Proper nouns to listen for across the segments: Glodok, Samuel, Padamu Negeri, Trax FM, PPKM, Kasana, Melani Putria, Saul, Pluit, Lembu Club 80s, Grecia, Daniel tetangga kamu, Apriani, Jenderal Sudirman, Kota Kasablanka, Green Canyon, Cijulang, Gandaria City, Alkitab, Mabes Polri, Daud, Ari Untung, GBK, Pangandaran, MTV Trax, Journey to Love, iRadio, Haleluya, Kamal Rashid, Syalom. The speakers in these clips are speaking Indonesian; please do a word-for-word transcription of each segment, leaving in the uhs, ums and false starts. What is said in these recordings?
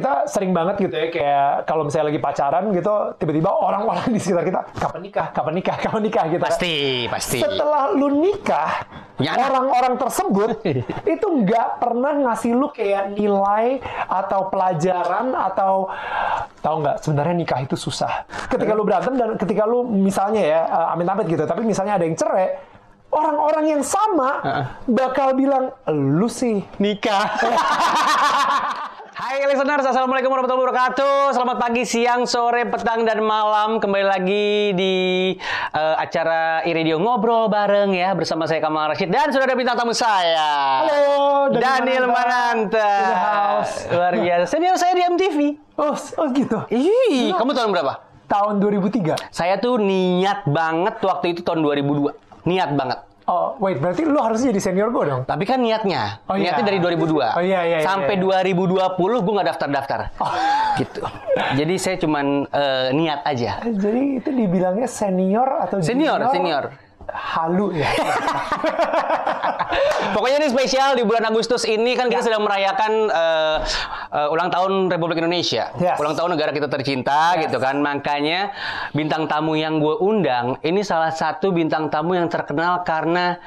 kita sering banget gitu ya, kayak kalau misalnya lagi pacaran gitu, tiba-tiba orang-orang di sekitar kita, kapan nikah, kapan nikah, kapan nikah gitu. Pasti, pasti. Setelah lu nikah, ya, orang-orang tersebut itu nggak pernah ngasih lu kayak nilai atau pelajaran atau tahu nggak sebenarnya nikah itu susah. Ketika lu berantem dan ketika lu misalnya ya amit-amit gitu, tapi misalnya ada yang cerai, orang-orang yang sama uh-uh. bakal bilang, lu sih nikah. Hai listeners, assalamualaikum warahmatullahi wabarakatuh. Selamat pagi, siang, sore, petang, dan malam. Kembali lagi di uh, acara iRadio ngobrol bareng ya, bersama saya Kamal Rashid dan sudah ada bintang tamu saya. Halo, Daniel Mananta. Luar biasa. Senior saya di M T V. Oh, oh gitu. Ih, kamu tahun berapa? Tahun dua ribu tiga. Saya tuh niat banget waktu itu tahun dua ribu dua. Niat banget. Oh, wait, berarti lu harusnya jadi senior gue dong? Tapi kan niatnya. Oh, niatnya iya. Dari dua ribu dua. Oh, iya, iya, sampai iya, iya. dua ribu dua puluh gue gak daftar-daftar. Oh. Gitu. Jadi saya cuman uh, niat aja. Jadi itu dibilangnya senior atau senior? Junior? Senior. Halu ya. Pokoknya ini spesial di bulan Agustus ini kan kita sedang merayakan uh, uh, ulang tahun Republik Indonesia, yes. Ulang tahun negara kita tercinta, yes. Gitu kan. Makanya bintang tamu yang gue undang ini salah satu bintang tamu yang terkenal karena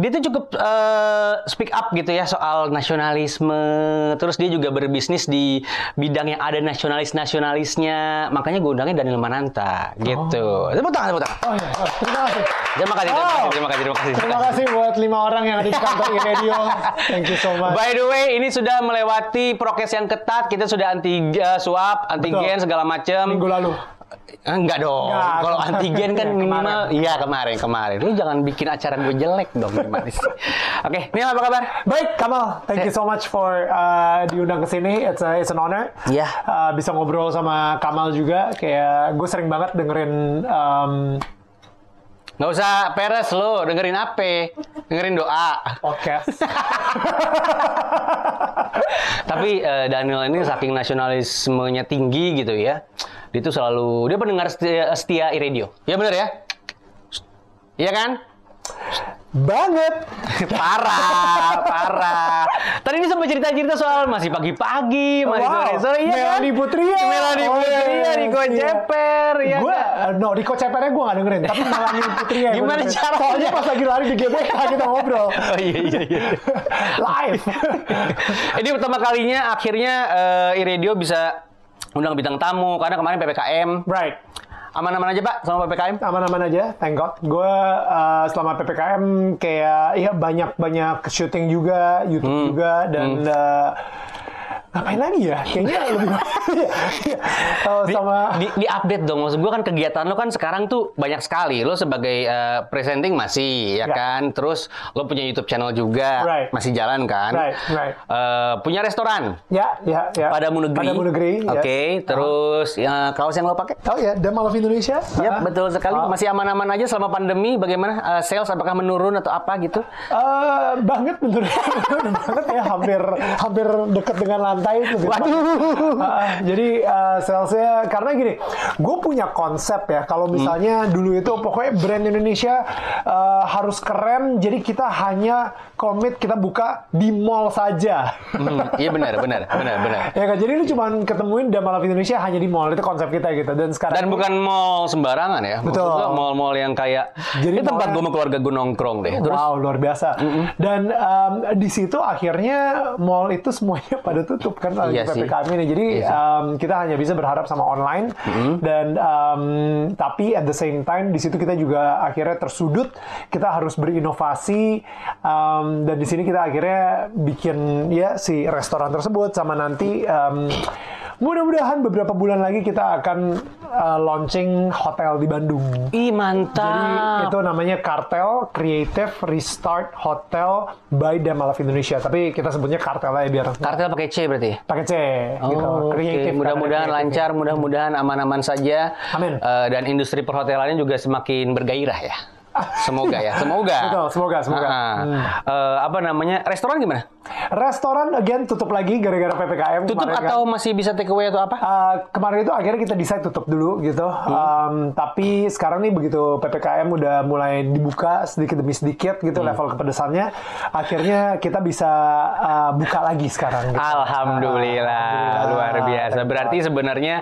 dia tuh cukup uh, speak up gitu ya soal nasionalisme. Terus dia juga berbisnis di bidang yang ada nasionalis-nasionalisnya. Makanya gue undangnya Daniel Mananta gitu. Tepuk tangan, tepuk tangan. Oh iya, oh, terima kasih. Terima kasih, terima kasih, terima kasih, terima kasih. Terima kasih buat lima orang yang ada di kantor iRadio. Thank you so much. By the way, ini sudah melewati prokes yang ketat. Kita sudah anti uh, swab, antigen, betul. Segala macam. Minggu lalu. Enggak dong. Kalau antigen kan minimal. Iya kemarin. kemarin kemarin. Lu jangan bikin acara gue jelek dong. Gimana sih? Oke, Niel apa kabar? Baik, Kamal. Thank you so much for uh, diundang ke sini. It's a, it's an honor. Iya. Yeah. Uh, bisa ngobrol sama Kamal juga. Kayak gue sering banget dengerin. Um, Gak usah peres lo, dengerin apa? Dengerin doa. Podcast. Tapi uh, Daniel ini saking nasionalismenya tinggi gitu ya. Dia tuh selalu, dia pendengar setia, setia iRadio. Iya bener ya? Iya kan? Banget. Parah, parah. Tadi dia sempat cerita-cerita soal masih pagi-pagi, masih sore-sore. Wow. Iya kan? Melani Putria. Melani Putria, oh, Riko iya. Ceper. Iya gue, kan? No, Riko Cepernya gue gak dengerin. Tapi Melani Putria. Gimana caranya? Soalnya pas lagi lari di G B K kita ngobrol. Oh iya, iya, iya. Live. Ini pertama kalinya akhirnya uh, iRadio bisa undang bintang tamu, karena kemarin P P K M. Right. Aman-aman aja, Pak, selama P P K M? Aman-aman aja, thank God. Gue uh, selama P P K M kayak, ya banyak-banyak syuting juga, YouTube hmm. juga, dan... Hmm. Uh, ngapain lagi ya? Kayaknya lebih oh, sama di, di, di update dong. Maksud gue kan kegiatan lo kan sekarang tuh banyak sekali. Lo sebagai uh, presenting masih ya yeah. kan. Terus lo punya YouTube channel juga, right. Masih jalan kan. Right. Right. Uh, punya restoran. Ya, yeah, ya, yeah, ya. Yeah. Padamu Negeri. Padamu Negeri. Oke. Okay. Yeah. Terus uh, kaos yang lo pakai? Oh ya, yeah. Damn I Love Indonesia. Iya, yep, uh-huh. Betul sekali. Oh. Masih aman-aman aja selama pandemi. Bagaimana uh, sales? Apakah menurun atau apa gitu? Uh, banget menurun. Banget ya. Hampir hampir dekat dengan lantai. Itu, uh, jadi uh, salesnya karena gini, gue punya konsep ya. Kalau misalnya hmm. dulu itu pokoknya brand Indonesia uh, harus keren. Jadi kita hanya komit kita buka di mall saja. Hmm, iya benar, benar, benar, benar. Ya kan, jadi lu cuman ketemuin Damn I Love Indonesia hanya di mall, itu konsep kita gitu. Dan sekarang dan bukan mall sembarangan ya. Betul. Mall-mall yang kayak jadi ini tempat gue sama keluarga gue nongkrong deh. Terus, wow, luar biasa. Mm-mm. Dan um, di situ akhirnya mall itu semuanya pada tutup. Kan lagi iya P P K M ini, jadi iya um, kita hanya bisa berharap sama online mm-hmm. dan um, tapi at the same time di situ kita juga akhirnya tersudut, kita harus berinovasi um, dan di sini kita akhirnya bikin ya si restoran tersebut sama nanti um, mudah-mudahan beberapa bulan lagi kita akan uh, launching hotel di Bandung. Ih mantap. Jadi itu namanya Kartel Creative Restart Hotel by Damn I Love Indonesia. Tapi kita sebutnya Kartel aja biar. Kartel pakai C berarti? Pakai C. Oh, gitu. Creative. Okay. Mudah-mudahan lancar, ya. Mudah-mudahan aman-aman saja. Amin. Uh, dan industri perhotelannya juga semakin bergairah ya. Semoga ya, semoga. Betul, semoga, semoga. Uh-huh. Hmm. Uh, apa namanya? Restoran gimana? Restoran again tutup lagi gara-gara P P K M. Tutup atau kan, masih bisa take away atau apa? Uh, kemarin itu akhirnya kita decide tutup dulu gitu. Hmm. Um, tapi sekarang nih begitu P P K M udah mulai dibuka sedikit demi sedikit gitu hmm. level kepedesannya, akhirnya kita bisa uh, buka lagi sekarang. Gitu. Alhamdulillah. Alhamdulillah. Nah, berarti sebenarnya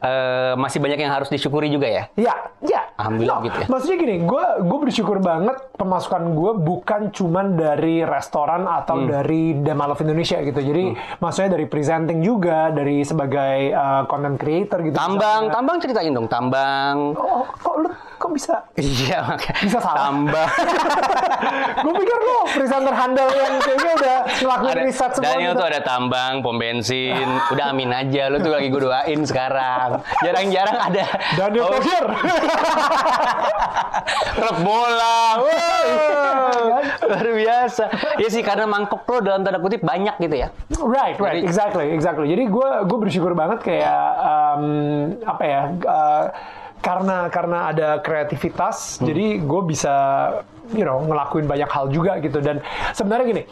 uh, masih banyak yang harus disyukuri juga ya? Iya, iya. Alhamdulillah no, gitu ya. Maksudnya gini, gue gue bersyukur banget pemasukan gue bukan cuman dari restoran atau hmm. dari Damn I Love Indonesia gitu. Jadi hmm. maksudnya dari presenting juga, dari sebagai uh, content creator gitu. Tambang, misalnya. tambang ceritain dong, tambang. Oh, kok lu kok bisa? Iya, makanya. Bisa salah. Tambang. Gue pikir lo presenter handal yang kayaknya udah ngelakuin riset semua. Daniel gitu. Tuh ada tambang, pom bensin. Udah amin aja, lo tuh lagi gue doain sekarang. Jarang-jarang ada. Daniel oh. Tetangga. Klub bola. Luar biasa. Ya sih, karena mangkok lo dalam tanda kutip banyak gitu ya. Right, right. Jadi, exactly, exactly. Jadi gue gue bersyukur banget kayak um, apa ya? Uh, karena karena ada kreativitas, hmm. jadi gue bisa you know, ngelakuin banyak hal juga gitu. Dan sebenarnya gini,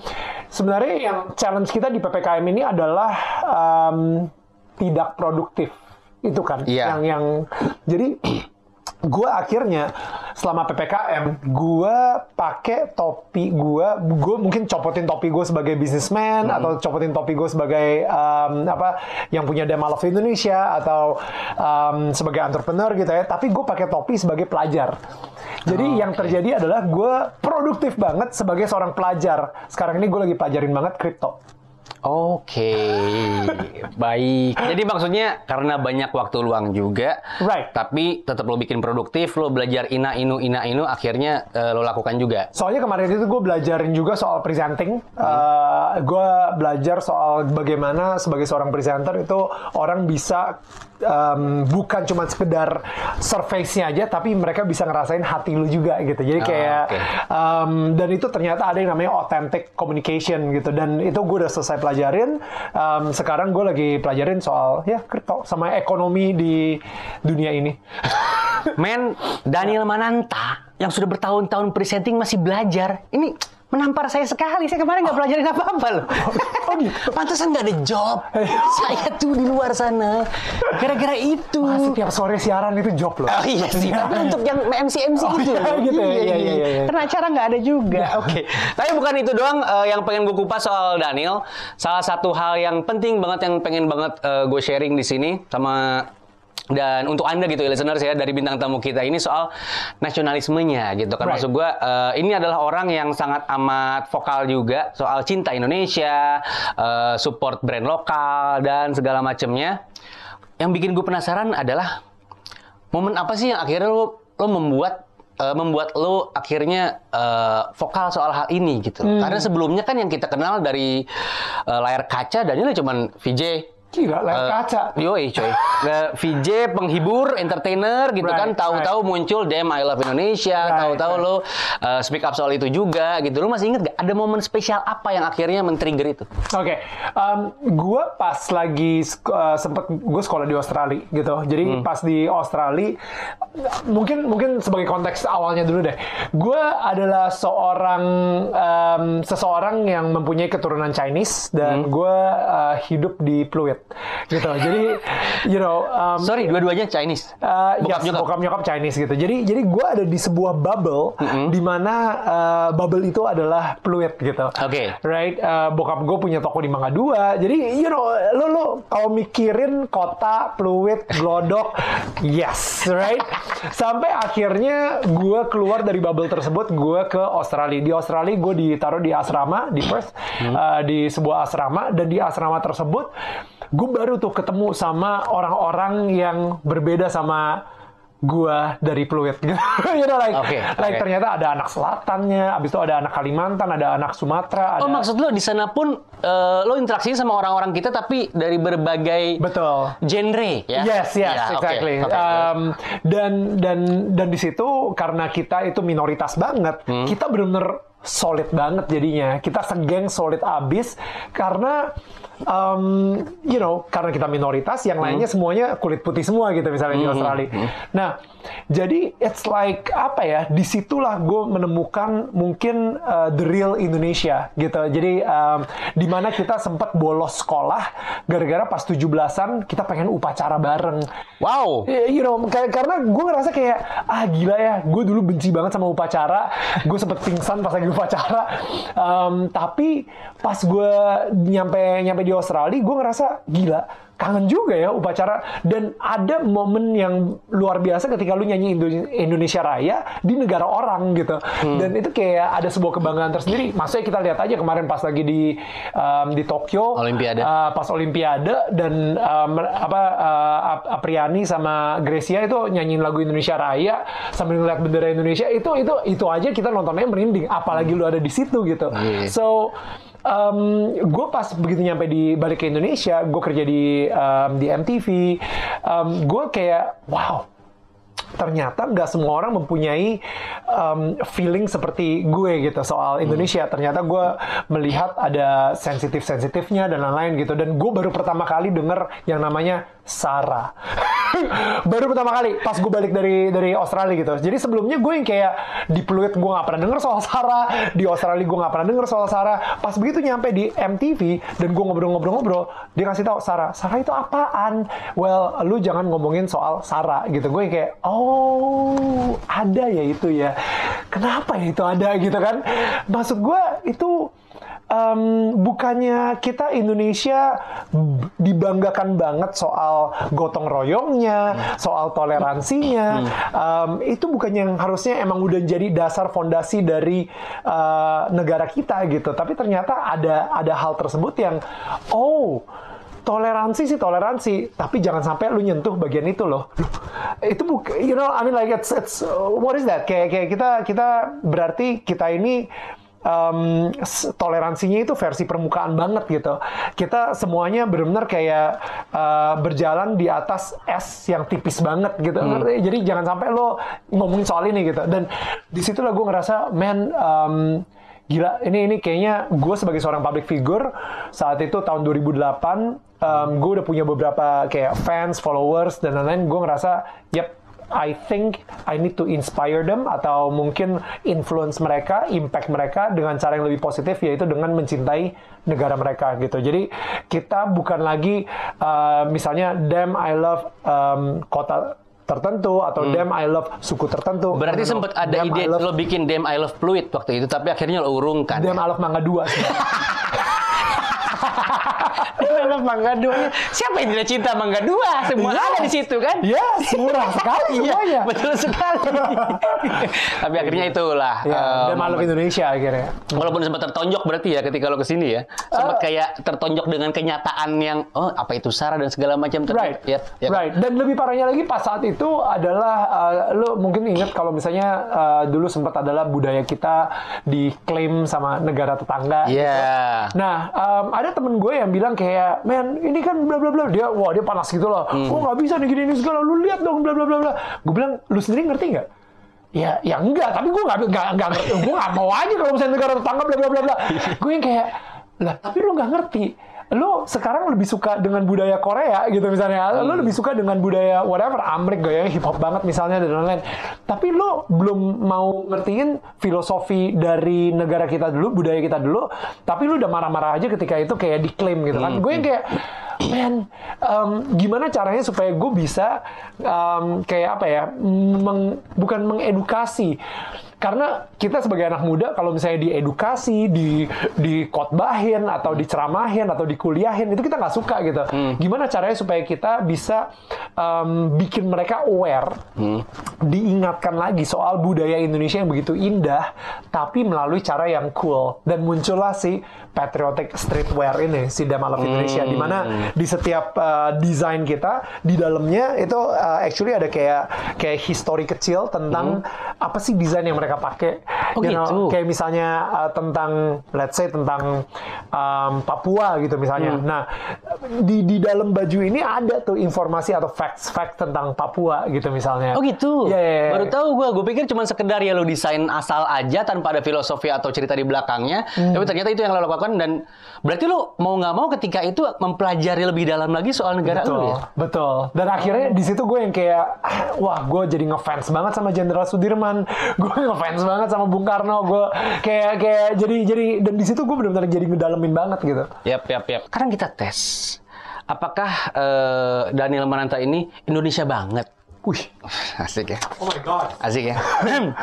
sebenarnya yang challenge kita di P P K M ini adalah um, tidak produktif itu kan, yeah. yang yang jadi gue akhirnya selama P P K M gue pakai topi gue, gue mungkin copotin topi gue sebagai businessman hmm. atau copotin topi gue sebagai um, apa yang punya Damn I Love Indonesia atau um, sebagai entrepreneur gitu ya, tapi gue pakai topi sebagai pelajar. Jadi oh, yang okay. terjadi adalah gue produktif banget sebagai seorang pelajar. Sekarang ini gue lagi pelajarin banget kripto. Oke, baik. Jadi maksudnya karena banyak waktu luang juga, right. tapi tetap lo bikin produktif, lo belajar ina inu ina inu, akhirnya uh, lo lakukan juga. Soalnya kemarin itu gue belajarin juga soal presenting, hmm. uh, gue belajar soal bagaimana sebagai seorang presenter itu orang bisa um, bukan cuma sekedar surface-nya aja, tapi mereka bisa ngerasain hati lo juga gitu. Jadi kayak, oh, okay. um, dan itu ternyata ada yang namanya authentic communication gitu, dan itu gue udah selesai pelajaran. Pelajarin, um, sekarang gue lagi pelajarin soal ya kripto sama ekonomi di dunia ini. Men, Daniel Mananta yang sudah bertahun-tahun presenting masih belajar. Ini menampar saya sekali. Saya kemarin nggak pelajarin apa-apa loh. Pantesan nggak ada job. Saya tuh di luar sana. Gara-gara itu. Masih tiap sore siaran itu job loh. Oh iya sih. Tapi untuk yang M C M C oh, itu. Iya, gitu. Iya, iya, iya, iya. Karena acara nggak ada juga. Nah, Oke. Okay. Tapi bukan itu doang uh, yang pengen gue kupas soal Daniel. Salah satu hal yang penting banget yang pengen banget uh, gue sharing di sini sama. Dan untuk Anda gitu, listeners ya, dari bintang tamu kita ini soal nasionalismenya gitu kan. Right. Maksud gue, uh, ini adalah orang yang sangat amat vokal juga soal cinta Indonesia, uh, support brand lokal, dan segala macamnya. Yang bikin gue penasaran adalah, momen apa sih yang akhirnya lo, lo membuat Uh, membuat lo akhirnya uh, vokal soal hal ini gitu. Hmm. Karena sebelumnya kan yang kita kenal dari uh, layar kaca, Daniel cuman V J. Gila, layar uh, kaca. Yoi coy. V J, penghibur, entertainer gitu right, kan. Tahu-tahu right. muncul Damn I Love Indonesia. Right, Tahu-tahu right. lo uh, speak up soal itu juga gitu. Lo masih inget gak ada momen spesial apa yang akhirnya men-trigger itu? Oke. Okay. Um, gue pas lagi uh, sempet gue sekolah di Australia gitu. Jadi hmm. pas di Australia, mungkin mungkin sebagai konteks awalnya dulu deh, gue adalah seorang um, seseorang yang mempunyai keturunan Chinese dan hmm. gue uh, hidup di Pluit gitu. Jadi you know um, sorry dua-duanya Chinese, uh, bokap, yes, bokap nyokap Chinese gitu. Jadi jadi gue ada di sebuah bubble mm-hmm. di mana uh, bubble itu adalah Pluit gitu. Oke. Okay. Right, uh, bokap gue punya toko di Mangga Dua. Jadi you know lo lo kalau mikirin kota Pluit, Glodok, yes, right. Sampai akhirnya gue keluar dari bubble tersebut, gue ke Australia. Di Australia gue ditaruh di asrama di Perth, hmm. uh, di sebuah asrama, dan di asrama tersebut gue baru tuh ketemu sama orang-orang yang berbeda sama gue dari Pluit gitu. You know, like, okay, like okay. ternyata ada anak selatannya, abis itu ada anak Kalimantan, ada anak Sumatera. Ada... Oh maksud lo di sana pun uh, lo interaksi sama orang-orang kita tapi dari berbagai betul genre ya? Yes yes yeah, exactly. Okay, okay. Um, dan dan dan di situ karena kita itu minoritas banget, hmm. kita benar-benar solid banget jadinya. Kita segeng solid abis karena um, you know, karena kita minoritas, yang lainnya hmm. semuanya kulit putih semua gitu misalnya hmm. di Australia. Hmm. Nah, jadi it's like apa ya? Disitulah gue menemukan mungkin uh, the real Indonesia gitu. Jadi um, di mana kita sempat bolos sekolah gara-gara pas tujuh belasan kita pengen upacara bareng. Wow. You know, karena gue ngerasa kayak ah gila ya, gue dulu benci banget sama upacara. Gue sempet pingsan pas lagi upacara, um, tapi pas gue nyampe nyampe di Australia, gue ngerasa gila. kangen juga ya upacara. Dan ada momen yang luar biasa ketika lu nyanyi Indonesia Raya di negara orang gitu. Hmm. Dan itu kayak ada sebuah kebanggaan tersendiri. Maksudnya kita lihat aja kemarin pas lagi di um, di Tokyo Olimpiade. Uh, pas Olimpiade dan um, apa uh, Apriani sama Grecia itu nyanyiin lagu Indonesia Raya sambil ngeliat bendera Indonesia, itu itu itu aja kita nontonnya merinding, apalagi hmm. lu ada di situ gitu. Yeah. So Um, gue pas begitu nyampe di balik ke Indonesia, gue kerja di um, di M T V, um, gue kayak wow, ternyata nggak semua orang mempunyai um, feeling seperti gue gitu soal Indonesia. Hmm. Ternyata gue melihat ada sensitif-sensitifnya dan lain-lain gitu. Dan gue baru pertama kali denger yang namanya Sarah. Baru pertama kali pas gue balik dari dari Australia gitu. Jadi sebelumnya gue yang kayak di Pluit gue nggak pernah denger soal Sarah, di Australia gue nggak pernah denger soal Sarah. Pas begitu nyampe di M T V dan gue ngobrol-ngobrol-ngobrol, dia kasih tahu Sarah. Sarah itu apaan? Well, lu jangan ngomongin soal Sarah gitu. Gue yang kayak oh, ada ya itu ya. Kenapa ya itu ada gitu kan? Maksud gue itu um, bukannya kita Indonesia dibanggakan banget soal gotong royongnya, hmm. soal toleransinya. Hmm. Um, itu bukan yang harusnya emang udah jadi dasar fondasi dari uh, negara kita gitu. Tapi ternyata ada ada hal tersebut yang oh, toleransi sih toleransi, tapi jangan sampai lu nyentuh bagian itu loh. Itu bukan, you know, I mean like it's, it's what is that? Kayak kayak kita kita berarti kita ini um, toleransinya itu versi permukaan banget gitu. Kita semuanya benar-benar kayak uh, berjalan di atas es yang tipis banget gitu. Hmm. Jadi jangan sampai lo ngomongin soal ini gitu. Dan disitulah gue ngerasa man. Um, Gila, ini ini kayaknya gue sebagai seorang public figure saat itu tahun dua ribu delapan, um, gue udah punya beberapa kayak fans, followers dan lain-lain. Gue ngerasa, yep, I think I need to inspire them atau mungkin influence mereka, impact mereka dengan cara yang lebih positif, yaitu dengan mencintai negara mereka gitu. Jadi kita bukan lagi uh, misalnya Damn I Love um, kota tertentu atau hmm. Damn I Love suku tertentu. Berarti sempat ada ide lo bikin Damn I Love Pluit waktu itu, tapi akhirnya lo urungkan. Damn I Love Mangga Dua. Damn Mangga Dua. Siapa yang tidak cinta Mangga Dua? Semua yes. ada di situ kan? Ya, yes, murah sekali semuanya. Betul sekali. Tapi akhirnya itulah. Ya, um, Damn I Love Indonesia akhirnya. Walaupun sempat tertonjok berarti ya ketika lo kesini ya, sempat uh, kayak tertonjok dengan kenyataan yang oh apa itu Sarah dan segala macam. Right. Ya, ya. Right. Dan lebih parahnya lagi pas saat itu adalah uh, lo mungkin ingat kalau misalnya uh, dulu sempat adalah budaya kita diklaim sama negara tetangga. Iya. Yeah. Gitu. Nah, um, ada temen gue yang bilang kayak, men ini kan bla bla bla, dia wah dia panas gitu loh, hmm. oh nggak bisa nih gini-gini segala, lu lihat dong bla bla bla bla. Gue bilang, lu sendiri ngerti nggak? Ya, ya enggak, tapi gue nggak nggak gue nggak mau aja kalau misalnya negara tetangga bla bla bla bla. Gue yang kayak, lah tapi lu nggak ngerti. Lo sekarang lebih suka dengan budaya Korea gitu misalnya, hmm. lo lebih suka dengan budaya whatever, Amerik gaya hip hop banget misalnya dan lain-lain. Tapi lo belum mau ngertiin filosofi dari negara kita dulu, budaya kita dulu, tapi lo udah marah-marah aja ketika itu kayak diklaim gitu kan. Hmm. Gue yang kayak, man, um, gimana caranya supaya gue bisa um, kayak apa ya, meng, bukan mengedukasi. Karena kita sebagai anak muda kalau misalnya diedukasi, di dikotbahin atau diceramahin atau dikuliahin itu kita nggak suka gitu. Hmm. Gimana caranya supaya kita bisa um, bikin mereka aware, hmm. diingatkan lagi soal budaya Indonesia yang begitu indah, tapi melalui cara yang cool. Dan muncullah si patriotic streetwear ini, si Damn I Love Indonesia, hmm. di mana di setiap uh, desain kita di dalamnya itu uh, actually ada kayak kayak histori kecil tentang hmm. apa sih desain yang mereka pakai, oh, you know, gitu. Kayak misalnya uh, tentang, let's say tentang um, Papua gitu misalnya. Hmm. Nah, di di dalam baju ini ada tuh informasi atau facts-facts tentang Papua gitu misalnya. Oh gitu. Yeah, yeah, yeah. Baru tahu gue, gue pikir cuma sekedar ya lo desain asal aja tanpa ada filosofi atau cerita di belakangnya. Hmm. Tapi ternyata itu yang lo lakukan dan berarti lo mau nggak mau ketika itu mempelajari lebih dalam lagi soal negara lo ya. Betul. Dan akhirnya di situ gue yang kayak, wah gue jadi ngefans banget sama Jenderal Sudirman. Gue ngefans banget sama Bung Karno, gue kayak kayak jadi jadi dan di situ gue benar-benar jadi ngedalamin banget gitu. Yap yap yap. Sekarang kita tes apakah uh, Daniel Mananta ini Indonesia banget. Wih, asik ya. Oh my God. Asik ya.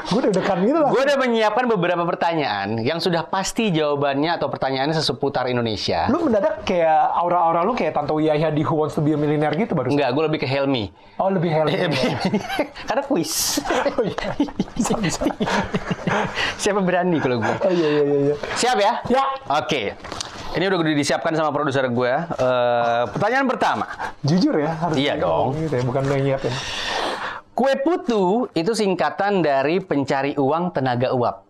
Gue udah dekat gitu lah. Gue udah menyiapkan beberapa pertanyaan yang sudah pasti jawabannya atau pertanyaannya seputar Indonesia. Lu mendadak kayak aura-aura lu kayak Tanto Yahya di Who Wants to Be a Millionaire gitu baru. Enggak, gue lebih ke Helmi. Oh, lebih Helmi. Ya. Karena kuis. Oh, iya. Bisa, bisa. Siapa berani kalau gue? Oh, iya, iya, iya. Siap ya? Ya. Oke. Ini udah gue disiapkan sama produser gue. Uh, pertanyaan pertama. Jujur ya? Harus iya dong. Gitu ya, bukan lo yang nyiapin. Kue putu itu singkatan dari pencari uang tenaga uap.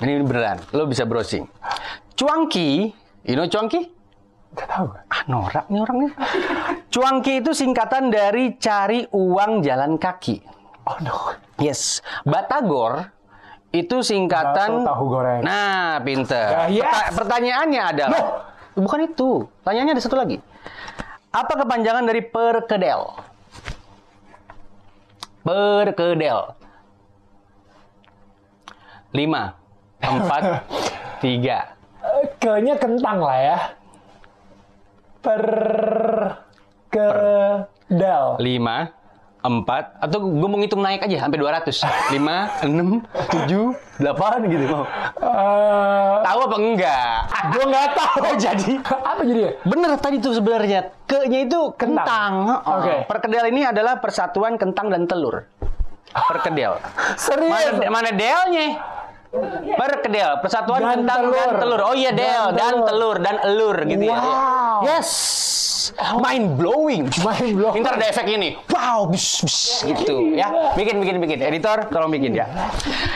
Ini beneran. Lo bisa browsing. Cuangki. You know cuangki? Gak tau. Ah, norak nih orangnya. Cuangki itu singkatan dari cari uang jalan kaki. Oh no. Yes. Batagor. Itu singkatan Bato tahu goreng. Nah, pinter. Uh, yes. Perta pertanyaannya adalah, no. Bukan itu. Pertanyaannya ada satu lagi. Apa kepanjangan dari perkedel? Perkedel. Lima, empat, tiga. Kayaknya kentang lah ya. Perkedel. Lima. empat, atau gue mau ngitung naik aja sampai dua ratus. lima, enam, tujuh, delapan gitu mau. Uh, tahu apa enggak? Ah, gue nggak tahu. Jadi apa jadi? Bener tadi tuh sebenarnya. Ke-nya itu kentang. kentang. Oke. Okay. Perkedel ini adalah persatuan kentang dan telur. Perkedel. Serius? Mana, mana delnya? Perkedel, persatuan dan kentang telur. dan telur. Oh iya, del dan, dan telur dan elur gitu wow. ya. Wow. Yes. Oh. Mind blowing, mind blowing. Ntar ada efek ini, wow, bus, bus, gitu ya. Bikin, bikin, bikin. Editor, tolong bikin ya.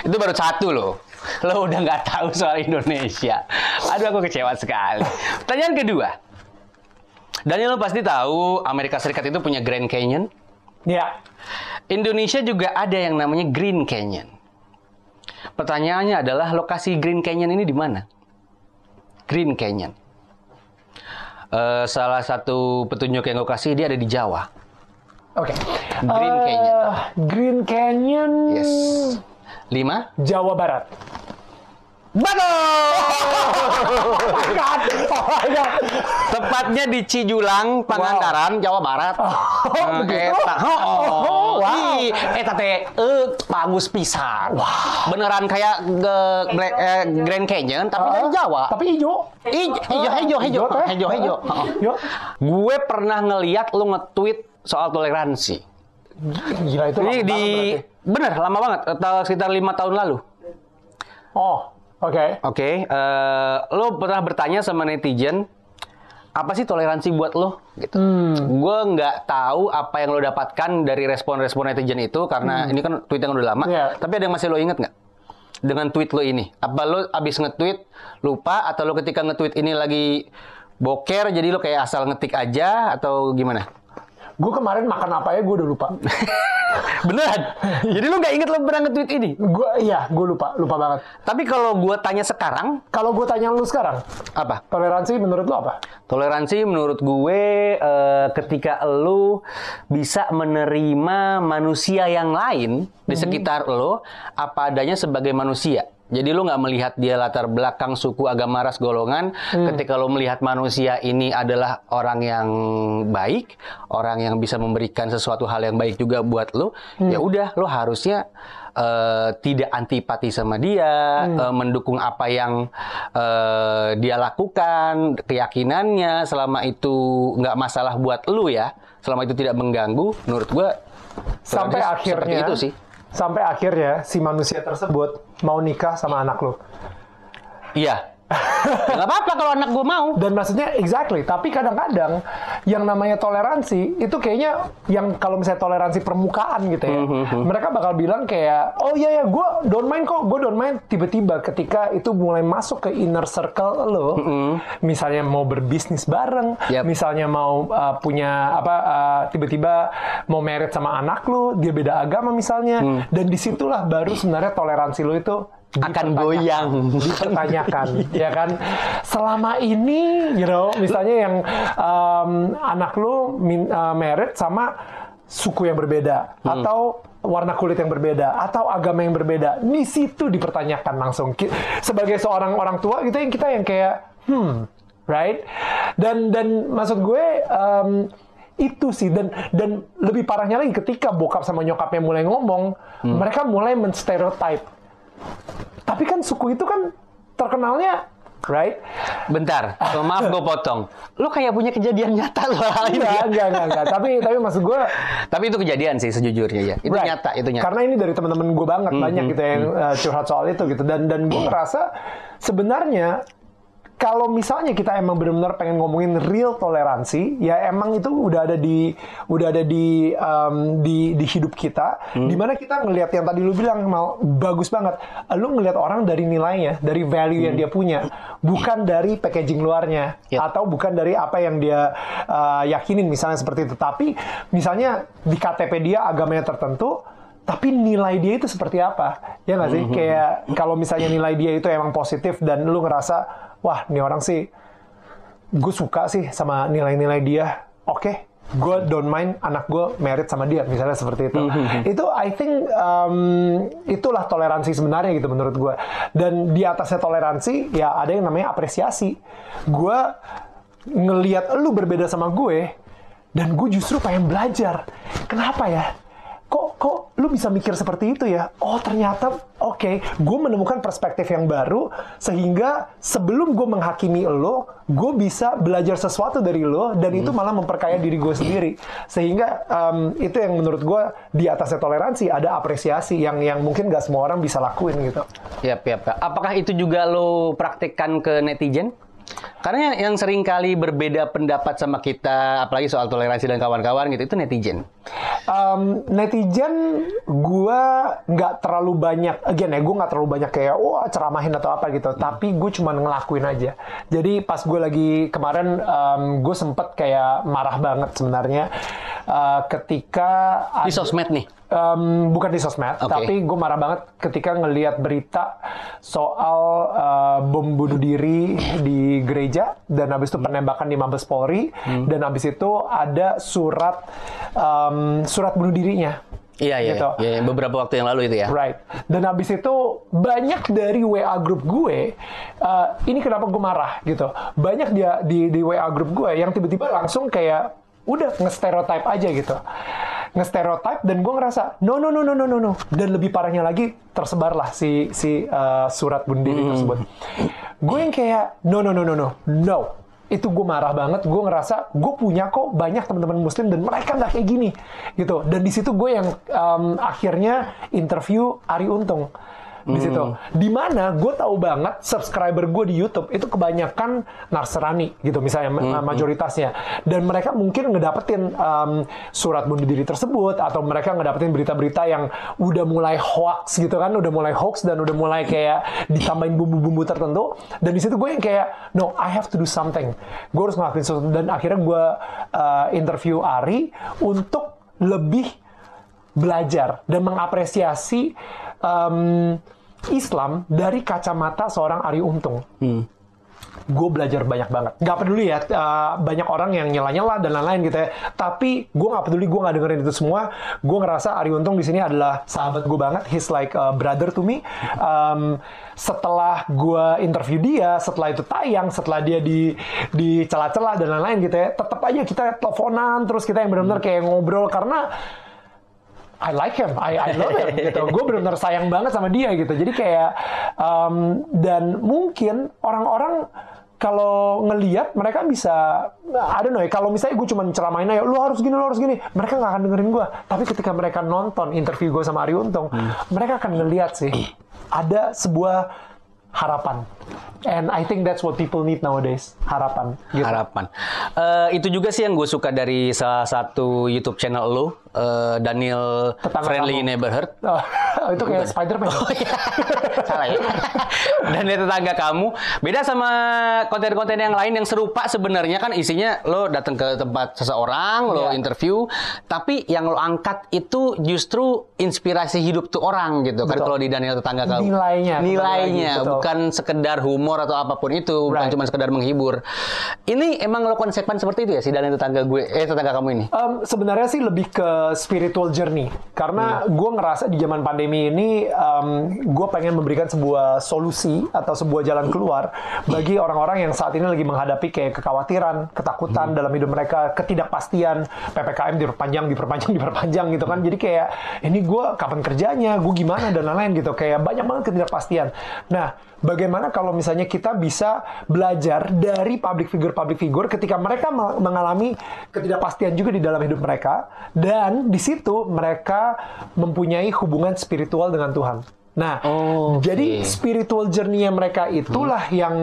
Itu baru satu loh. Lo udah nggak tahu soal Indonesia. Aduh, aku kecewa sekali. Pertanyaan kedua. Daniel, lo pasti tahu Amerika Serikat itu punya Grand Canyon. Ya. Indonesia juga ada yang namanya Green Canyon. Pertanyaannya adalah lokasi Green Canyon ini di mana? Green Canyon. Uh, salah satu petunjuk yang gue kasih, dia ada di Jawa. Oke. Okay. Green uh, Canyon. Green Canyon. Yes. Lima. Jawa Barat. Betul! Oh, oh, tepatnya di Cijulang, Pangandaran, wow. Jawa Barat. Oh, begitu? Eta, oh, oh, oh, wow. Eta teh, eh, bagus pisan. Wow. Beneran kayak ke, eh, Grand Canyon, tapi uh, dari Jawa. Tapi hijau. Hijau, hijau, hijau. Hijau, hijau. Gue pernah ngeliat lu nge-tweet soal toleransi. Gila, itu ini lama di, bener, lama banget. Sekitar lima tahun lalu. Oh. Oke. Okay. Oke. Okay, uh, lo pernah bertanya sama netizen, apa sih toleransi buat lo? Gitu. Hmm. Gue nggak tahu apa yang lo dapatkan dari respon-respon netizen itu, karena hmm. ini kan tweet yang udah lama. Yeah. Tapi ada yang masih lo inget nggak? Dengan tweet lo ini. Apa lo abis nge-tweet lupa, atau lo ketika nge-tweet ini lagi boker, jadi lo kayak asal ngetik aja, atau gimana? Gue kemarin makan apa ya, gue udah lupa. Beneran? Jadi lu nggak inget lu pernah nge-tweet ini? Gue iya, gue lupa, lupa banget. Tapi kalau gue tanya sekarang, kalau gue tanya lu sekarang, apa? Toleransi menurut lu apa? Toleransi menurut gue eh, ketika lu bisa menerima manusia yang lain di sekitar mm-hmm. lu apa adanya sebagai manusia. Jadi lo nggak melihat dia latar belakang, suku, agama, ras, golongan. Hmm. Ketika lo melihat manusia ini adalah orang yang baik, orang yang bisa memberikan sesuatu hal yang baik juga buat lo, hmm. ya udah lo harusnya uh, tidak antipati sama dia, hmm. uh, mendukung apa yang uh, dia lakukan, keyakinannya, selama itu nggak masalah buat lo ya, selama itu tidak mengganggu. Menurut gua sampai akhirnya itu sih. Sampai akhirnya si manusia tersebut mau nikah sama anak lo. Iya. Gak apa-apa kalau anak gue mau. Dan maksudnya exactly. Tapi kadang-kadang yang namanya toleransi itu kayaknya yang kalau misalnya toleransi permukaan gitu ya. Mm-hmm. Mereka bakal bilang kayak, oh iya ya gue don't mind kok, gue don't mind. Tiba-tiba ketika itu mulai masuk ke inner circle lo, mm-hmm. misalnya mau berbisnis bareng, yep. misalnya mau uh, punya apa, uh, tiba-tiba mau married sama anak lo, dia beda agama misalnya, mm. dan disitulah baru sebenarnya toleransi lo itu akan goyang, dipertanyakan, ya kan? Selama ini, you know, misalnya yang um, anak lu min, uh, married sama suku yang berbeda, hmm. atau warna kulit yang berbeda, atau agama yang berbeda, di situ dipertanyakan langsung. Sebagai seorang orang tua, gitu yang kita yang kayak, hmm, right? Dan dan maksud gue. Um, itu sih. Dan dan lebih parahnya lagi ketika bokap sama nyokapnya mulai ngomong, hmm. mereka mulai menstereotype. Tapi kan suku itu kan terkenalnya, right? Bentar, oh, maaf gue potong. Lu kayak punya kejadian nyata loh hal ini. Enggak, enggak, enggak, enggak. Tapi tapi maksud gue, tapi itu kejadian sih sejujurnya ya. Itu right. nyata, itu nyata. Karena ini dari teman-teman gue banget mm-hmm. banyak gitu yang uh, curhat soal itu gitu. Dan dan gue ngerasa sebenarnya kalau misalnya kita emang benar-benar pengen ngomongin real toleransi, ya emang itu udah ada di udah ada di um, di, di hidup kita. Hmm. Dimana kita ngelihat yang tadi lu bilang mal bagus banget. Lu ngelihat orang dari nilainya, dari value hmm. yang dia punya, bukan dari packaging luarnya yep. atau bukan dari apa yang dia uh, yakinin misalnya seperti itu. Tapi misalnya di K T P dia agamanya tertentu. Tapi nilai dia itu seperti apa? Ya nggak sih? Mm-hmm. Kayak kalau misalnya nilai dia itu emang positif dan lu ngerasa, wah ini orang sih, gue suka sih sama nilai-nilai dia. Oke, okay, gue don't mind anak gue married sama dia, misalnya seperti itu. Mm-hmm. Itu I think um, itulah toleransi sebenarnya gitu menurut gue. Dan di atasnya toleransi, ya ada yang namanya apresiasi. Gue ngelihat lu berbeda sama gue, dan gue justru pengen belajar. Kenapa ya? Kok, kok lu bisa mikir seperti itu ya? Oh ternyata, oke, okay, gue menemukan perspektif yang baru, sehingga sebelum gue menghakimi lo, gue bisa belajar sesuatu dari lo, dan hmm. itu malah memperkaya diri gue sendiri. Sehingga um, itu yang menurut gue di atasnya toleransi, ada apresiasi yang yang mungkin gak semua orang bisa lakuin gitu. Yap, yap. Apakah itu juga lo praktikkan ke netizen? Karena yang sering kali berbeda pendapat sama kita, apalagi soal toleransi dan kawan-kawan gitu, itu netizen. Um, netizen gue nggak terlalu banyak, again ya gue nggak terlalu banyak kayak wah ceramahin atau apa gitu. Hmm. Tapi gue cuma ngelakuin aja. Jadi pas gue lagi kemarin um, gue sempet kayak marah banget sebenarnya uh, ketika di sosmed nih. Um, bukan di sosmed, okay. tapi gue marah banget ketika ngelihat berita soal uh, bom bunuh diri di gereja, dan habis itu penembakan di Mabes Polri, hmm. dan habis itu ada surat um, surat bunuh dirinya. Iya, iya, gitu. iya, iya, beberapa waktu yang lalu itu ya. Right. Dan habis itu banyak dari W A grup gue, uh, ini kenapa gue marah gitu. Banyak dia di, di W A grup gue yang tiba-tiba langsung kayak udah nge-stereotype aja gitu. Nge-stereotype dan gue ngerasa no no no no no no no dan lebih parahnya lagi tersebarlah si si uh, surat bunuh diri hmm. tersebut. Gue yang kayak no no no no no no itu gue marah banget. Gue ngerasa gue punya kok banyak teman-teman muslim dan mereka nggak kayak gini gitu. Dan di situ gue yang um, akhirnya interview Ari Untung di situ. Hmm. Dimana gue tahu banget subscriber gue di YouTube itu kebanyakan Nasrani gitu misalnya hmm. mayoritasnya, dan mereka mungkin ngedapetin um, surat bunuh diri tersebut, atau mereka ngedapetin berita-berita yang udah mulai hoax gitu kan, udah mulai hoax dan udah mulai kayak ditambahin bumbu-bumbu tertentu. Dan di situ gue yang kayak no I have to do something, gue harus ngelakuin sesuatu. Dan akhirnya gue uh, interview Ari untuk lebih belajar dan mengapresiasi um, Islam dari kacamata seorang Ari Untung. Hmm. Gue belajar banyak banget. Gak peduli ya, uh, banyak orang yang nyela-nyela dan lain-lain gitu ya. Tapi gue gak peduli, gue gak dengerin itu semua. Gue ngerasa Ari Untung di sini adalah sahabat gue banget. He's like a brother to me. Um, setelah gue interview dia, setelah itu tayang, setelah dia di di celah-celah dan lain-lain gitu ya. Tetap aja kita teleponan, terus kita yang benar-benar kayak ngobrol karena I like him, I, I love him, gitu. Gue benar-benar sayang banget sama dia, gitu. Jadi kayak, um, dan mungkin orang-orang kalau ngelihat mereka bisa, I don't know ya, kalau misalnya gue cuma ceramain aja, lu harus gini, lu harus gini, mereka nggak akan dengerin gue. Tapi ketika mereka nonton interview gue sama Ari Untung, hmm. mereka akan ngelihat sih, ada sebuah harapan, and I think that's what people need nowadays, harapan. Gitu. Harapan. Uh, itu juga sih yang gue suka dari salah satu YouTube channel lo, uh, Daniel tetangga Friendly kamu. Neighborhood. Oh, itu kayak Bukan. Spider-Man. Oh, ya. Salah ya. Daniel tetangga kamu. Beda sama konten-konten yang lain yang serupa sebenarnya kan isinya lo datang ke tempat seseorang, yeah. lo interview, tapi yang lo angkat itu justru inspirasi hidup tuh orang gitu. Kan kalau di Daniel tetangga kamu. Nilainya. Nilainya. Betul. Bukan sekedar humor atau apapun itu, bukan right. cuma sekedar menghibur. Ini emang lo konsepan seperti itu ya, si Daniel tetangga gue, eh tetangga kamu ini? Um, sebenarnya sih lebih ke uh, spiritual journey. Karena hmm. gue ngerasa di zaman pandemi ini, um, gue pengen memberikan sebuah solusi atau sebuah jalan keluar bagi orang-orang yang saat ini lagi menghadapi kayak kekhawatiran, ketakutan hmm. dalam hidup mereka, ketidakpastian, P P K M diperpanjang, diperpanjang, diperpanjang gitu kan. Jadi kayak, ini gue kapan kerjanya, gue gimana, dan lain-lain gitu. Kayak banyak banget ketidakpastian. Nah, bagaimana kalau misalnya kita bisa belajar dari public figure-public figure ketika mereka mengalami ketidakpastian juga di dalam hidup mereka, dan di situ mereka mempunyai hubungan spiritual dengan Tuhan. Nah, oh, okay. jadi spiritual journey-nya mereka itulah hmm. yang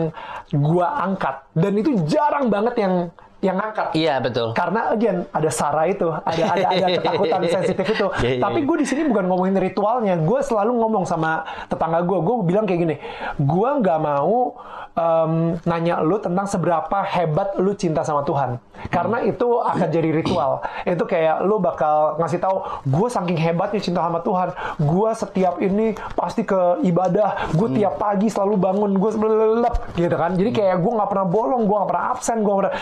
gua angkat, dan itu jarang banget yang yang angkat. Iya, betul. Karena again ada Sarah itu, ada ada ada ketakutan sensitif itu. Tapi gue di sini bukan ngomongin ritualnya. Gue selalu ngomong sama tetangga gue. Gue bilang kayak gini, gue nggak mau um, nanya lu tentang seberapa hebat lu cinta sama Tuhan. Karena hmm. itu akan jadi ritual. Itu kayak lu bakal ngasih tahu, gue saking hebatnya cinta sama Tuhan. Gue setiap ini pasti ke ibadah. Gue hmm. tiap pagi selalu bangun. Gue sebelelep gitu kan. Jadi kayak gue nggak pernah bolong, gue nggak pernah absen, gue pernah.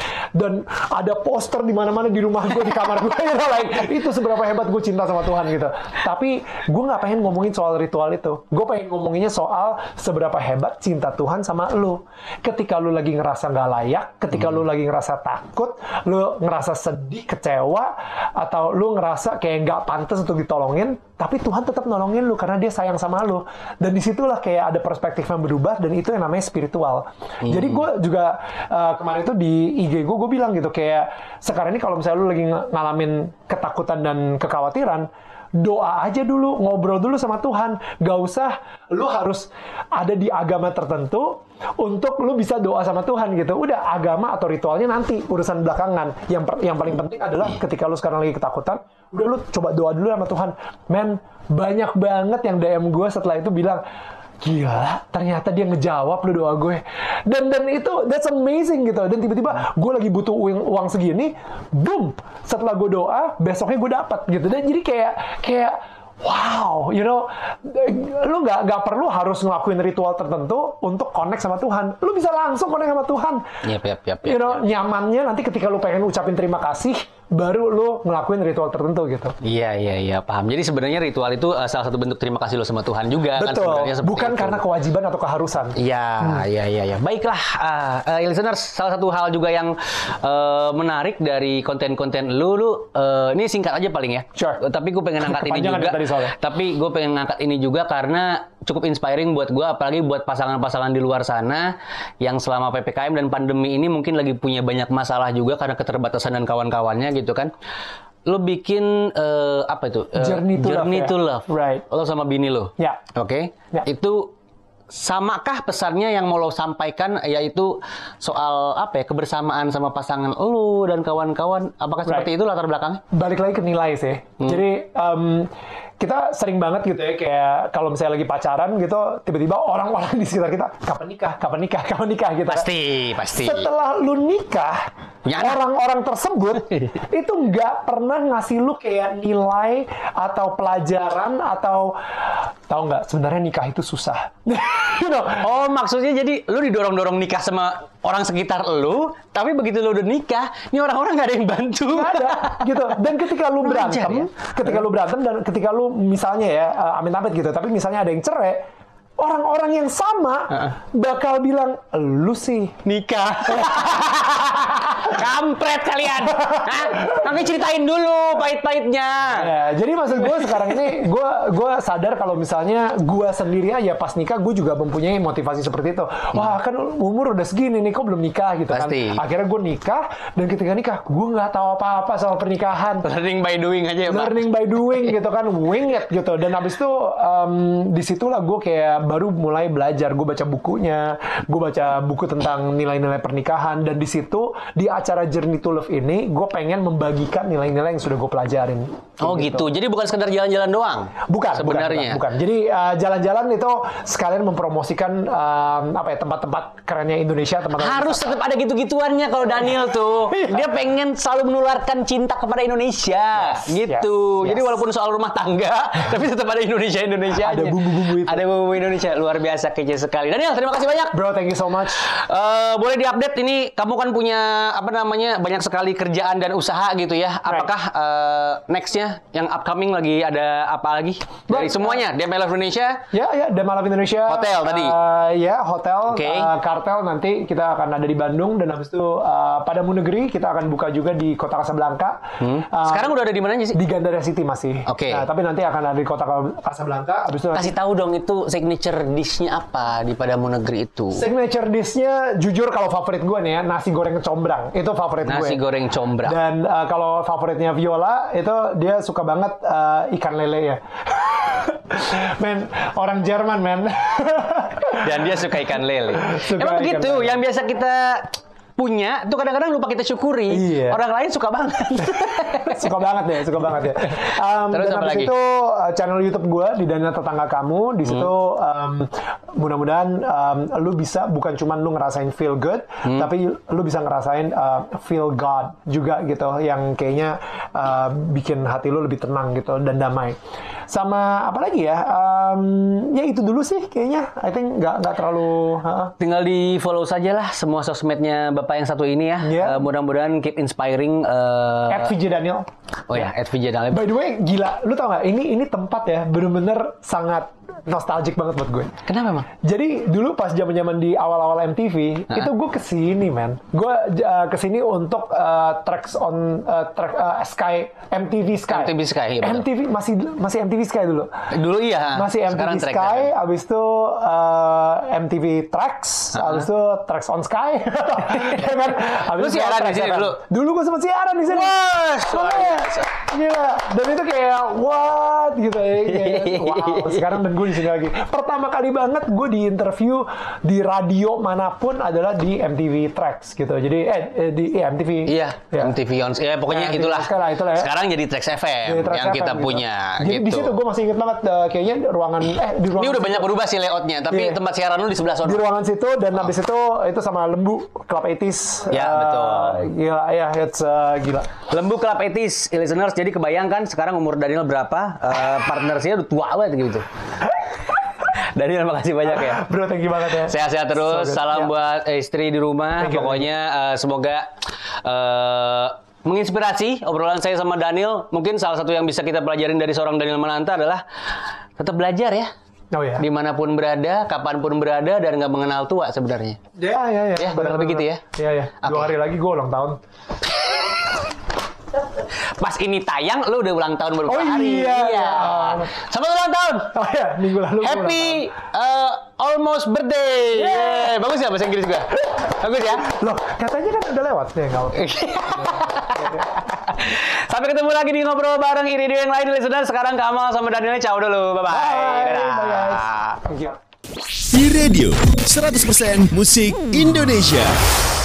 Dan ada poster di mana-mana di rumah gue, di kamar gue, you know, like, itu seberapa hebat gue cinta sama Tuhan gitu. Tapi gue nggak pengen ngomongin soal ritual itu. Gue pengen ngomonginnya soal seberapa hebat cinta Tuhan sama lu. Ketika lu lagi ngerasa nggak layak, ketika hmm. lu lagi ngerasa takut, lu ngerasa sedih, kecewa, atau lu ngerasa kayak nggak pantas untuk ditolongin, tapi Tuhan tetap nolongin lu karena dia sayang sama lu. Dan disitulah kayak ada perspektif yang berubah, dan itu yang namanya spiritual. Hmm. Jadi gue juga uh, kemarin itu di I G gue gue bilang gitu, kayak sekarang ini kalau misalnya lu lagi ngalamin ketakutan dan kekhawatiran, doa aja dulu, ngobrol dulu sama Tuhan. Gak usah lu harus ada di agama tertentu untuk lu bisa doa sama Tuhan gitu. Udah, agama atau ritualnya nanti, urusan belakangan. Yang per, yang paling penting adalah ketika lu sekarang lagi ketakutan, udah lu coba doa dulu sama Tuhan. Men, banyak banget yang D M gue setelah itu bilang, gila, ternyata dia ngejawab lu doa gue. Dan dan itu, that's amazing gitu. Dan tiba-tiba gue lagi butuh uang, uang segini, boom, setelah gue doa, besoknya gue dapat gitu. Dan jadi kayak kayak wow, you know, lu nggak nggak perlu harus ngelakuin ritual tertentu untuk connect sama Tuhan. Lu bisa langsung connect sama Tuhan. Yep, yep, yep, you know, yep. Nyamannya nanti ketika lu pengen ucapin terima kasih, baru lu ngelakuin ritual tertentu gitu. Iya, iya, iya, paham. Jadi sebenarnya ritual itu uh, salah satu bentuk terima kasih lo sama Tuhan juga. Betul, kan, bukan itu karena kewajiban atau keharusan. Iya, hmm. iya, iya, iya. Baiklah, uh, uh, listeners, salah satu hal juga yang uh, menarik dari konten-konten lu, lu uh, ini singkat aja paling ya. Sure. Uh, tapi gue pengen angkat ini juga. Tapi gue pengen angkat ini juga karena cukup inspiring buat gue, apalagi buat pasangan-pasangan di luar sana yang selama P P K M dan pandemi ini mungkin lagi punya banyak masalah juga karena keterbatasan dan kawan-kawannya gitu kan. Lo bikin uh, apa itu? Uh, Journey to Journey Love. To Love. Ya. Right. Lo sama bini lo. Ya. Yeah. Oke. Okay? Yeah. Itu samakah pesannya yang mau lo sampaikan, yaitu soal apa ya, kebersamaan sama pasangan lo dan kawan-kawan? Apakah right. seperti itu latar belakangnya? Balik lagi ke nilai sih. Hmm. Jadi um, kita sering banget gitu ya, kayak kalau misalnya lagi pacaran gitu, tiba-tiba orang-orang di sekitar kita, kapan nikah, kapan nikah, kapan nikah gitu. Pasti, pasti. Setelah lu nikah, Nyana. orang-orang tersebut itu nggak pernah ngasih lu kayak nilai atau pelajaran atau tahu nggak sebenarnya nikah itu susah. You know? Oh, maksudnya jadi lu didorong-dorong nikah sama orang sekitar lu, tapi begitu lu udah nikah, ini orang-orang nggak ada yang bantu. Nggak ada, gitu. Dan ketika lu berantem, ya? ketika lu berantem dan ketika lu misalnya ya, uh, amit-amit gitu, tapi misalnya ada yang cerai, orang-orang yang sama uh-uh. bakal bilang, lu sih nikah. Kampret kalian. Hah? Nanti ceritain dulu pahit-pahitnya. Ya, jadi maksud gue sekarang ini, gue gue sadar kalau misalnya gue sendiri aja pas nikah, gue juga mempunyai motivasi seperti itu. Wah, kan umur udah segini nih, kok belum nikah gitu kan. Pasti. Akhirnya gue nikah, dan ketika nikah, gue nggak tahu apa-apa soal pernikahan. Learning by doing aja ya, Pak. Learning by doing gitu kan, wing it gitu. Dan abis itu, um, disitulah gue kayak baru mulai belajar. Gue baca bukunya, gue baca buku tentang nilai-nilai pernikahan, dan disitu, di acara Journey to Love ini, gue pengen membagikan nilai-nilai yang sudah gue pelajarin. Oh gitu. gitu. Jadi bukan sekedar jalan-jalan doang. Bukan. Sebenarnya. Bukan. bukan, bukan. Jadi uh, jalan-jalan itu sekalian mempromosikan uh, apa ya, tempat-tempat kerennya Indonesia. Tempat-tempat harus tetap ada gitu-gituannya kalau Daniel tuh. Dia pengen selalu menularkan cinta kepada Indonesia. Yes, gitu. Yes, Jadi yes. walaupun soal rumah tangga, tapi tetap ada Indonesia-Indonesia. Ada bumbu-bumbu itu. Ada bumbu Indonesia. Luar biasa, kece sekali. Daniel, terima kasih banyak. Bro, thank you so much. Uh, boleh diupdate ini. Kamu kan punya apa namanya, banyak sekali kerjaan dan usaha gitu ya. Apakah right. uh, nextnya yang upcoming lagi ada apa lagi? Dari But, semuanya, uh, Damn I Love Indonesia. Ya, ya, Damn I Love Indonesia. Hotel tadi. Uh, ya, hotel. Okay. Uh, Kartel nanti kita akan ada di Bandung, dan habis itu uh, Padamu Negeri kita akan buka juga di Kota Kasablanka. Hmm. Uh, Sekarang udah ada di mana sih? Di Gandaria City masih. Oke. Okay. Nah, tapi nanti akan ada di Kota Kasablanka. Habis itu kasih nanti... tahu dong itu signature dish-nya apa di Padamu Negeri itu? Signature dish-nya jujur kalau favorit gue nih ya, nasi goreng combrang. Itu favorit nasi gue. Nasi goreng combrang. Dan uh, kalau favoritnya Viola itu dia suka banget uh, ikan lele ya. Men, orang Jerman men. Dan dia suka ikan lele. Suka Emang ikan begitu, lele. Yang biasa kita punya tuh kadang-kadang lupa kita syukuri. Iya. Orang lain suka banget. Suka banget ya, suka banget ya. Um, Terus dan habis itu uh, channel YouTube gue di Daniel Tetangga Kamu. Di situ hmm. um, mudah-mudahan um, lu bisa bukan cuma lu ngerasain feel good, hmm. tapi lu bisa ngerasain uh, feel God juga gitu, yang kayaknya uh, bikin hati lu lebih tenang gitu dan damai. Sama apa lagi ya? Um, ya itu dulu sih kayaknya. I think nggak nggak terlalu. Uh, Tinggal di follow saja lah semua sosmednya Bapak. Bapak yang satu ini ya, yeah. uh, mudah-mudahan keep inspiring. Uh... At V J Daniel. Oh ya, yeah. At V J Daniel. By the way, gila, lu tau nggak? Ini ini tempat ya, bener-bener sangat nostalgic banget buat gue. Kenapa emang? Jadi dulu pas zaman-zaman di awal-awal M T V, uh-huh. itu gue kesini men, gue uh, kesini untuk uh, tracks on uh, track, uh, Sky M T V Sky. M T V Sky. Iya, M T V masih masih M T V Sky dulu. Dulu iya. Masih M T V Sky. Track-nya. Abis itu uh, M T V Trax, uh-huh. abis itu Trax on Sky. Ya kan? Lu siaran di sini dulu. Dulu gue sempat siaran di sini. Wah, gila. Dan itu kayak what gitu ya. Wow. Sekarang dan gue di sini lagi. Pertama kali banget gue di interview di radio manapun adalah di M T V Trax gitu. Jadi eh di ya, M T V. Iya. Ya. M T V on. Ya pokoknya ya, itulah. Sekarang, itulah ya. Sekarang jadi Trax F M jadi Trax yang F M kita gitu. Punya. Jadi gitu. Di situ gue masih inget banget uh, kayaknya ruangan eh di ruangan. Ini udah banyak berubah sih layoutnya. Tapi yeah. tempat siaran lu di sebelah sana. Di ruangan situ dan oh. habis itu itu sama Lembu Club eighties. Ya, uh, betul. Gila, ya, it's uh, gila. Lembu Club eighties, listeners. Jadi kebayangkan sekarang umur Daniel berapa? Uh, partner saya udah tua banget gitu. Daniel, makasih banyak ya. Bro, thank you banget ya. Sehat-sehat terus. So Salam yeah. buat istri di rumah. Thank Pokoknya uh, semoga... Uh, menginspirasi obrolan saya sama Daniel. Mungkin salah satu yang bisa kita pelajarin dari seorang Daniel Mananta adalah... tetap belajar ya. Oh, yeah. Dimanapun berada, kapanpun berada, dan nggak mengenal tua sebenarnya. Ya, yeah, ya, yeah, ya. Yeah. Kurang lebih gitu ya? Iya, yeah, ya. Yeah. Okay. Dua hari lagi gue ulang tahun. Pas ini tayang, lo udah ulang tahun beberapa oh, hari. Iya. iya. Selamat ulang tahun. Oh iya, minggu lalu. Happy uh, almost birthday. Yeah. Yeah. Bagus ya bahasa Inggris gue? Bagus ya? Loh, katanya kan udah lewat. Ya, nggak apa-apa. Sampai ketemu lagi di Ngobrol Bareng iRadio yang lain, listeners. Sekarang Kamal sama Daniel ciao dulu. Bye-bye. Bye. Bye guys. iRadio, seratus persen musik Indonesia.